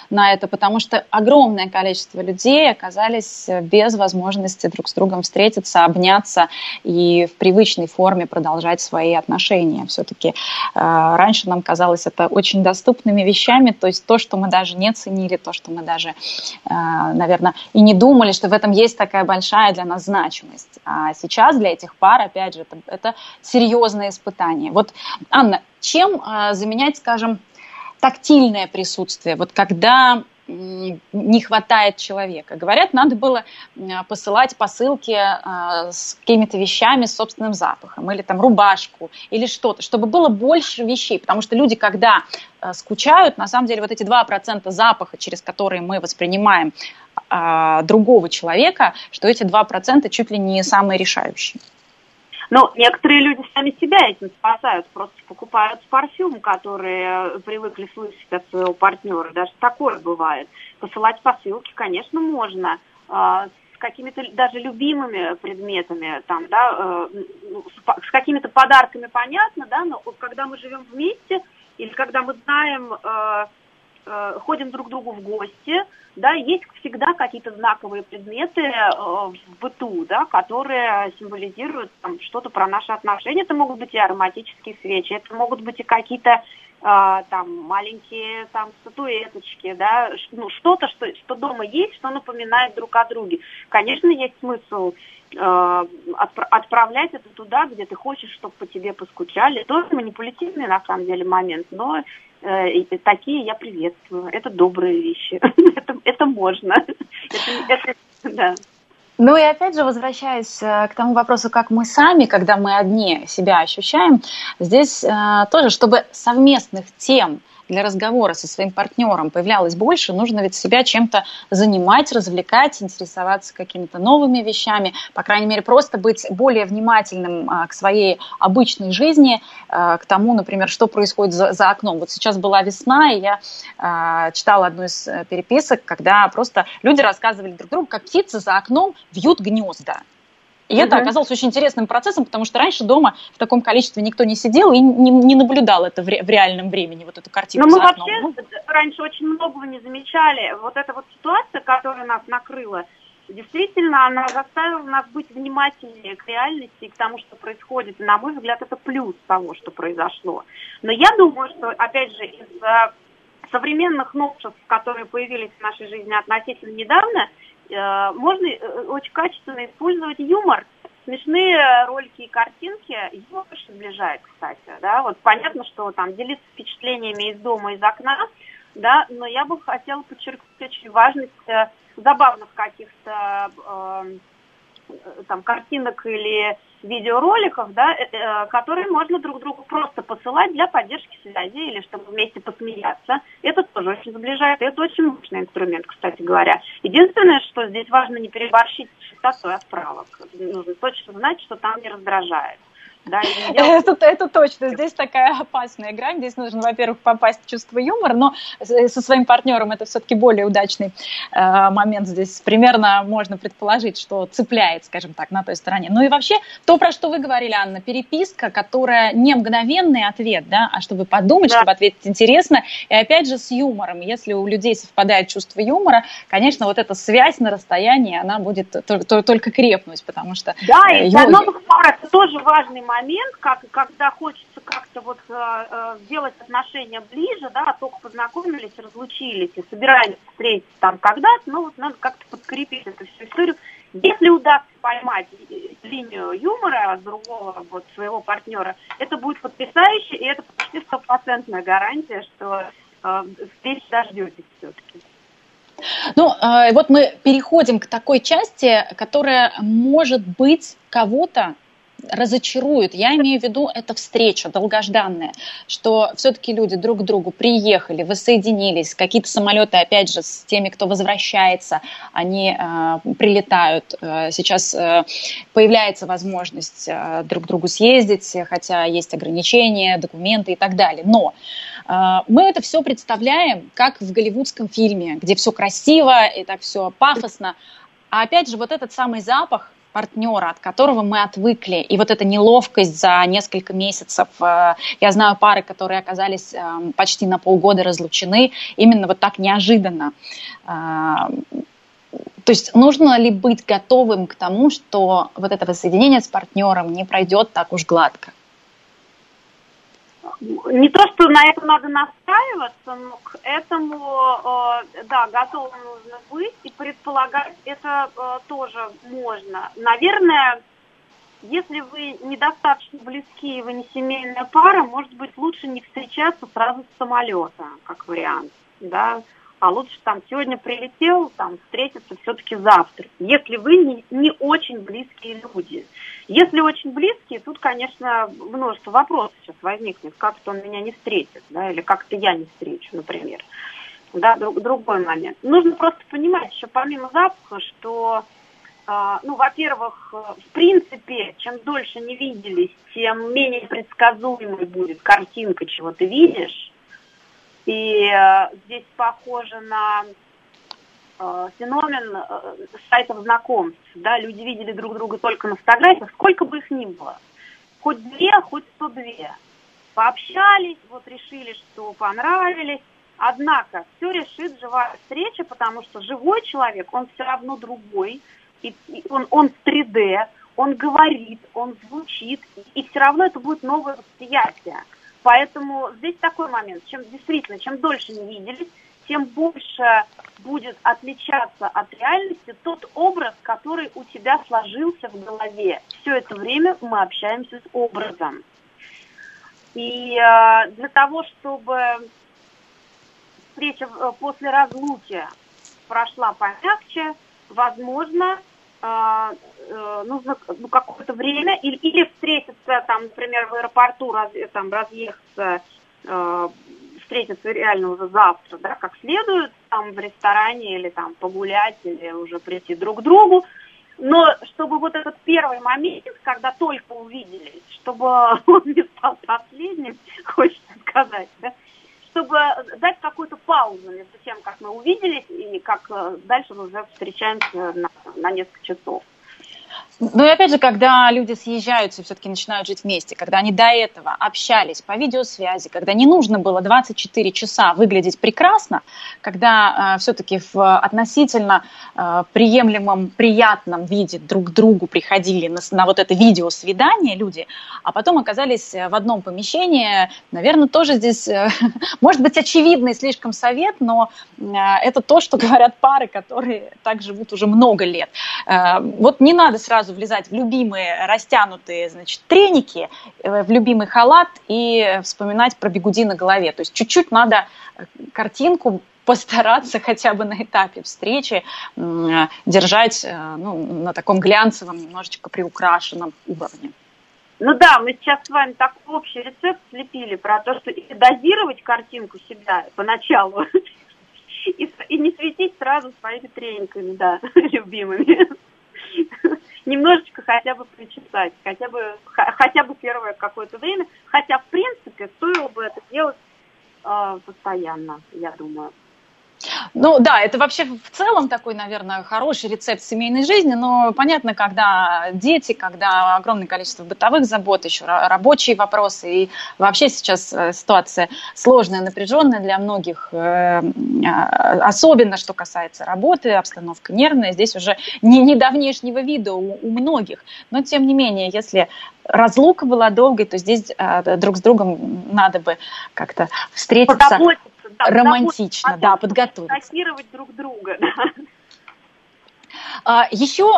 на это, потому что огромное количество людей оказались без возможности друг с другом встретиться, обняться и в привычной форме продолжать свои отношения. Все-таки раньше нам казалось это очень доступными вещами, то есть то, что мы даже не ценили, то, что мы даже, наверное, и не думали, что в этом есть такая большая для нас значимость. А сейчас для этих пар, опять же, это, это серьезное испытание. Вот, Анна, чем заменять, скажем, тактильное присутствие, вот когда не хватает человека? Говорят, надо было посылать посылки с какими-то вещами с собственным запахом, или там рубашку, или что-то, чтобы было больше вещей, потому что люди, когда скучают, на самом деле вот эти два процента запаха, через которые мы воспринимаем другого человека, что эти два процента чуть ли не самые решающие. Ну, некоторые люди сами себя этим спасают, просто покупают парфюм, которые привыкли слышать от своего партнера. Даже такое бывает. Посылать посылки, конечно, можно. С какими-то даже любимыми предметами, там, да, с какими-то подарками понятно, да, но когда мы живем вместе, или когда мы знаем, ходим друг к другу в гости, да, есть всегда какие-то знаковые предметы э, в быту, да, которые символизируют там, что-то про наши отношения. Это могут быть и ароматические свечи, это могут быть и какие-то э, там маленькие там статуэточки, да, ну, что-то, что, что дома есть, что напоминает друг о друге. Конечно, есть смысл э, отпра- отправлять это туда, где ты хочешь, чтобы по тебе поскучали. Это манипулятивный, на самом деле, момент, но такие я приветствую. Это добрые вещи. это, это можно. это, это, да. Ну и опять же, возвращаясь к тому вопросу, как мы сами, когда мы одни себя ощущаем, здесь э, тоже, чтобы совместных тем для разговора со своим партнером появлялось больше, нужно ведь себя чем-то занимать, развлекать, интересоваться какими-то новыми вещами, по крайней мере, просто быть более внимательным к своей обычной жизни, к тому, например, что происходит за, за окном. Вот сейчас была весна, и я читала одну из переписок, когда просто люди рассказывали друг другу, как птицы за окном вьют гнезда. И это оказалось очень интересным процессом, потому что раньше дома в таком количестве никто не сидел и не, не наблюдал это в, ре, в реальном времени, вот эту картину. Но мы вообще ну. раньше очень многого не замечали. Вот эта вот ситуация, которая нас накрыла, действительно, она заставила нас быть внимательнее к реальности и к тому, что происходит. И, на мой взгляд, это плюс того, что произошло. Но я думаю, что, опять же, из-за современных новшеств, которые появились в нашей жизни относительно недавно, можно очень качественно использовать юмор. Смешные ролики и картинки, юмор очень сближает, кстати. Да? Вот понятно, что там делиться впечатлениями из дома, из окна, да, но я бы хотела подчеркнуть очень важность э, забавных каких-то э, там картинок или видеороликов, да, э, которые можно друг другу просто посылать для поддержки связи или чтобы вместе посмеяться. Это тоже очень сближает. Это очень мощный инструмент, кстати говоря. Единственное, что здесь важно не переборщить с частотой отправок. Нужно точно знать, что там не раздражает. Да, это, это точно. Здесь такая опасная грань. Здесь нужно, во-первых, попасть в чувство юмора, но со своим партнером это все-таки более удачный э, момент здесь. Примерно можно предположить, что цепляет, скажем так, на той стороне. Ну и вообще, то, про что вы говорили, Анна, переписка, которая не мгновенный ответ, да, а чтобы подумать, да, чтобы ответить интересно. И опять же с юмором. Если у людей совпадает чувство юмора, конечно, вот эта связь на расстоянии, она будет только, только крепнуть, потому что... Да, и для новых пар это тоже важный момент. момент, как, когда хочется как-то вот э, сделать отношения ближе, да, только познакомились, разлучились и собирались встретиться там когда-то, но вот надо как-то подкрепить эту всю историю Если удастся поймать линию юмора другого вот, своего партнера, это будет потрясающе, и это почти стопроцентная гарантия, что э, здесь дождетесь все-таки. Ну, э, вот мы переходим к такой части, которая, может быть, кого-то разочарует. Я имею в виду, это встреча долгожданная, что все-таки люди друг к другу приехали, воссоединились, какие-то самолеты, опять же, с теми, кто возвращается, они э, прилетают. Сейчас э, появляется возможность э, друг к другу съездить, хотя есть ограничения, документы и так далее. Но э, мы это все представляем, как в голливудском фильме, где все красиво и так все пафосно. А опять же, вот этот самый запах партнера, от которого мы отвыкли. И вот эта неловкость за несколько месяцев. Я знаю пары, которые оказались почти на полгода разлучены, именно вот так неожиданно. То есть нужно ли быть готовым к тому, что вот это воссоединение с партнером не пройдет так уж гладко? Не то, что на это надо настраиваться, но к этому, да, готовым нужно быть, и предполагать это тоже можно. Наверное, если вы недостаточно близки, вы не семейная пара, может быть, лучше не встречаться сразу с самолета, как вариант, да, а лучше там сегодня прилетел, там встретиться все-таки завтра, если вы не, не очень близкие люди. Если очень близкие, тут, конечно, множество вопросов сейчас возникнет, как-то он меня не встретит, да, или как-то я не встречу, например. Да, друг, другой момент. Нужно просто понимать еще помимо запаха, что, э, ну, во-первых, в принципе, чем дольше не виделись, тем менее предсказуемой будет картинка, чего ты видишь. И э, здесь похоже на э, феномен э, сайтов знакомств. Да? Люди видели друг друга только на фотографиях, сколько бы их ни было. Хоть две, хоть сто две. Пообщались, вот решили, что понравились. Однако все решит живая встреча, потому что живой человек, он все равно другой. И, и он, он в три дэ, он говорит, он звучит. И, и все равно это будет новое восприятие. Поэтому здесь такой момент, чем действительно, чем дольше не виделись, тем больше будет отличаться от реальности тот образ, который у тебя сложился в голове. Все это время мы общаемся с образом. И для того, чтобы встреча после разлуки прошла помягче, возможно, нужно ну, какое-то время или, или встретиться, там, например, в аэропорту, раз, там, разъехаться, э, встретиться реально уже завтра, да, как следует, там, в ресторане или там погулять, или уже прийти друг к другу. Но чтобы вот этот первый момент, когда только увиделись, чтобы он не стал последним, хочется сказать, да, чтобы дать какую-то паузу между тем, как мы увиделись, и как дальше мы уже встречаемся на, на несколько часов. Ну и опять же, когда люди съезжаются и все-таки начинают жить вместе, когда они до этого общались по видеосвязи, когда не нужно было двадцать четыре часа выглядеть прекрасно, когда э, все-таки в относительно э, приемлемом, приятном виде друг к другу приходили на, на вот это видеосвидание люди, а потом оказались в одном помещении, наверное, тоже здесь, э, может быть, очевидный слишком совет, но э, это то, что говорят пары, которые так живут уже много лет. Э, вот не надо сразу влезать в любимые растянутые, значит, треники, в любимый халат и вспоминать про бигуди на голове. То есть чуть-чуть надо картинку постараться хотя бы на этапе встречи держать, ну, на таком глянцевом, немножечко приукрашенном уровне. Ну да, мы сейчас с вами такой общий рецепт слепили про то, что и дозировать картинку себя поначалу, и, и не светить сразу своими трениками, да, любимыми. Немножечко хотя бы причесать, хотя бы, хотя бы первое какое-то время, хотя, в принципе, стоило бы это делать э, постоянно, я думаю. Ну да, это вообще в целом такой, наверное, хороший рецепт семейной жизни, но понятно, когда дети, когда огромное количество бытовых забот, еще рабочие вопросы, и вообще сейчас ситуация сложная, напряженная для многих, особенно что касается работы, обстановка нервная, здесь уже не, не до внешнего вида у, у многих, но тем не менее, если разлука была долгой, то здесь друг с другом надо бы как-то встретиться. Да, романтично, да, подготовиться. Шокировать друг друга. Да. Еще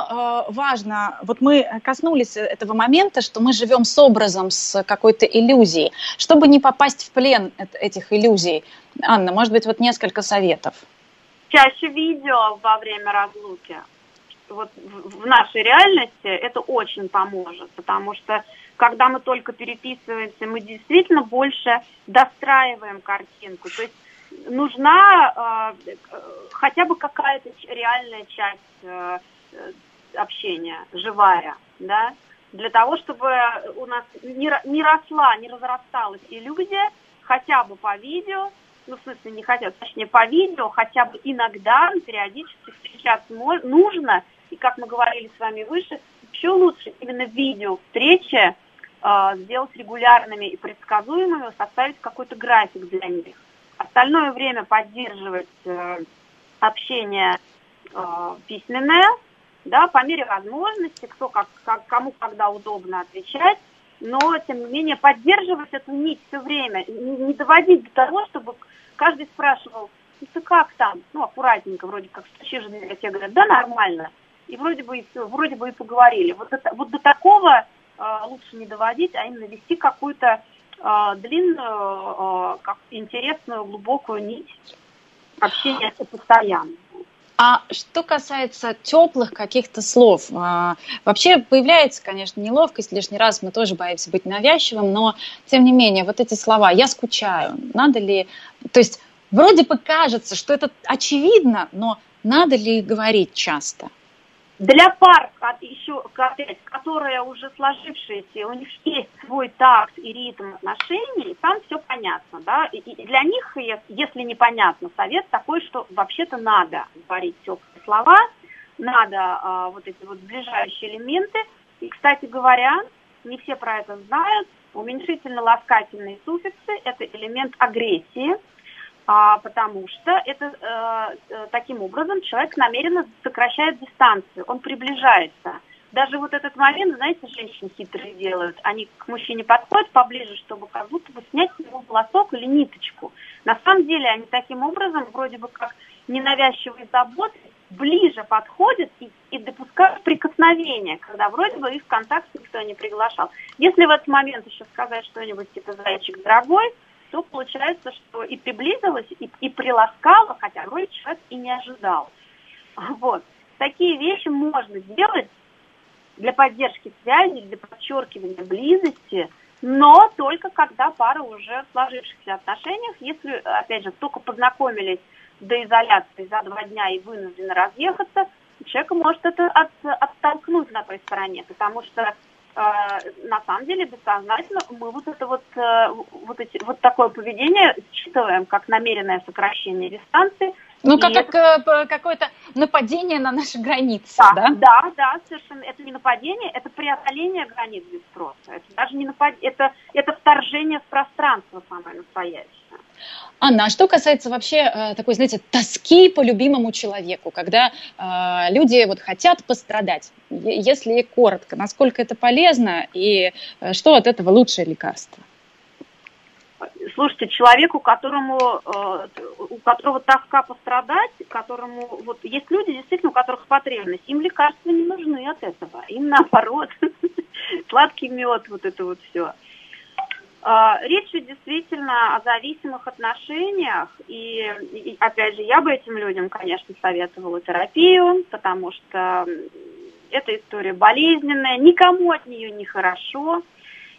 важно, вот мы коснулись этого момента, что мы живем с образом, с какой-то иллюзией. Чтобы не попасть в плен этих иллюзий, Анна, может быть, вот несколько советов. Чаще видео во время разлуки. Вот в нашей реальности это очень поможет, потому что когда мы только переписываемся, мы действительно больше достраиваем картинку. То есть нужна э, хотя бы какая-то реальная часть э, общения, живая, да, для того, чтобы у нас не, не росла, не разрасталась иллюзия, хотя бы по видео, ну, в смысле, не хотя бы, точнее, по видео, хотя бы иногда, периодически встречаться нужно, и, как мы говорили с вами выше, еще лучше именно видео встречи э, сделать регулярными и предсказуемыми, составить какой-то график для них. Остальное время поддерживать э, общение э, письменное, да, по мере возможности, кто как, как, кому когда удобно отвечать, но, тем не менее, поддерживать эту нить все время, не, не доводить до того, чтобы каждый спрашивал, ну ты как там, ну аккуратненько, вроде как, все же все говорят, да, нормально, и вроде бы и все, вроде бы и поговорили. Вот, это, вот до такого э, лучше не доводить, а именно вести какую-то длинную, интересную, глубокую нить общения постоянно. А что касается теплых каких-то слов, вообще появляется, конечно, неловкость, лишний раз мы тоже боимся быть навязчивым, но, тем не менее, вот эти слова «я скучаю», надо ли... То есть вроде бы кажется, что это очевидно, но надо ли говорить часто? Для пар, еще, которые уже сложившиеся, у них есть свой такт и ритм отношений, там все понятно, да, и для них, если непонятно, совет такой, что вообще-то надо говорить теплые слова, надо а, вот эти вот сближающие элементы, и, кстати говоря, не все про это знают, уменьшительно-ласкательные суффиксы – это элемент агрессии, потому что это э, таким образом человек намеренно сокращает дистанцию, он приближается. Даже вот этот момент, знаете, женщины хитрые делают, они к мужчине подходят поближе, чтобы как будто бы снять с него волосок или ниточку. На самом деле они таким образом, вроде бы как ненавязчивые заботы, ближе подходят и, и допускают прикосновения, когда вроде бы их в контакт никто не приглашал. Если в этот момент еще сказать что-нибудь типа «зайчик дорогой», то получается, что и приблизилась, и, и приласкала, хотя вроде человек и не ожидал. Вот. Такие вещи можно делать для поддержки связи, для подчеркивания близости, но только когда пара уже в сложившихся отношениях, если, опять же, только познакомились до изоляции за два дня и вынуждены разъехаться, человек может это от, оттолкнуть на той стороне, потому что на самом деле бессознательно мы вот это вот, вот, эти, вот такое поведение считываем как намеренное сокращение дистанции. Ну, как, это... как какое-то нападение на наши границы, да? Да, да, да, совершенно. Это не нападение, это преодоление границ без спроса. Это даже не напад... это, это вторжение в пространство самое настоящее. Анна, а что касается вообще такой, знаете, тоски по любимому человеку, когда э, люди вот хотят пострадать, если коротко, насколько это полезно и что от этого лучшее лекарство? Слушайте, человеку, которому, э, у которого тоска пострадать, которому вот есть люди, действительно, у которых потребность, им лекарства не нужны от этого, им наоборот, сладкий мед, вот это вот все. Речь действительно о зависимых отношениях, и, и, опять же, я бы этим людям, конечно, советовала терапию, потому что эта история болезненная, никому от нее не хорошо,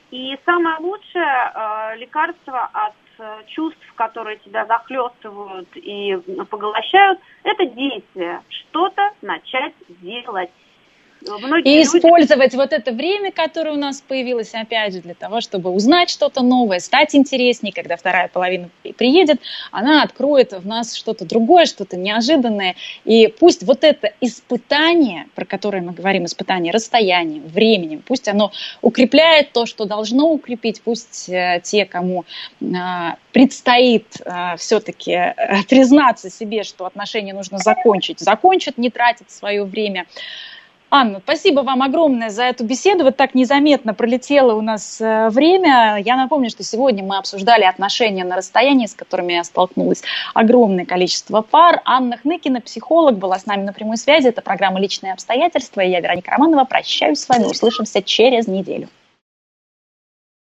и самое лучшее э, лекарство от чувств, которые тебя захлестывают и поглощают, это действие, что-то начать делать. Многие и использовать люди... вот это время, которое у нас появилось, опять же, для того, чтобы узнать что-то новое, стать интереснее, когда вторая половина приедет, она откроет в нас что-то другое, что-то неожиданное. И пусть вот это испытание, про которое мы говорим, испытание расстоянием, временем, пусть оно укрепляет то, что должно укрепить, пусть те, кому предстоит все-таки признаться себе, что отношения нужно закончить, закончат, не тратят свое время. Анна, спасибо вам огромное за эту беседу. Вот так незаметно пролетело у нас время. Я напомню, что сегодня мы обсуждали отношения на расстоянии, с которыми столкнулось огромное количество пар. Анна Хныкина, психолог, была с нами на прямой связи. Это программа «Личные обстоятельства». И я, Вероника Романова, прощаюсь с вами. Услышимся через неделю.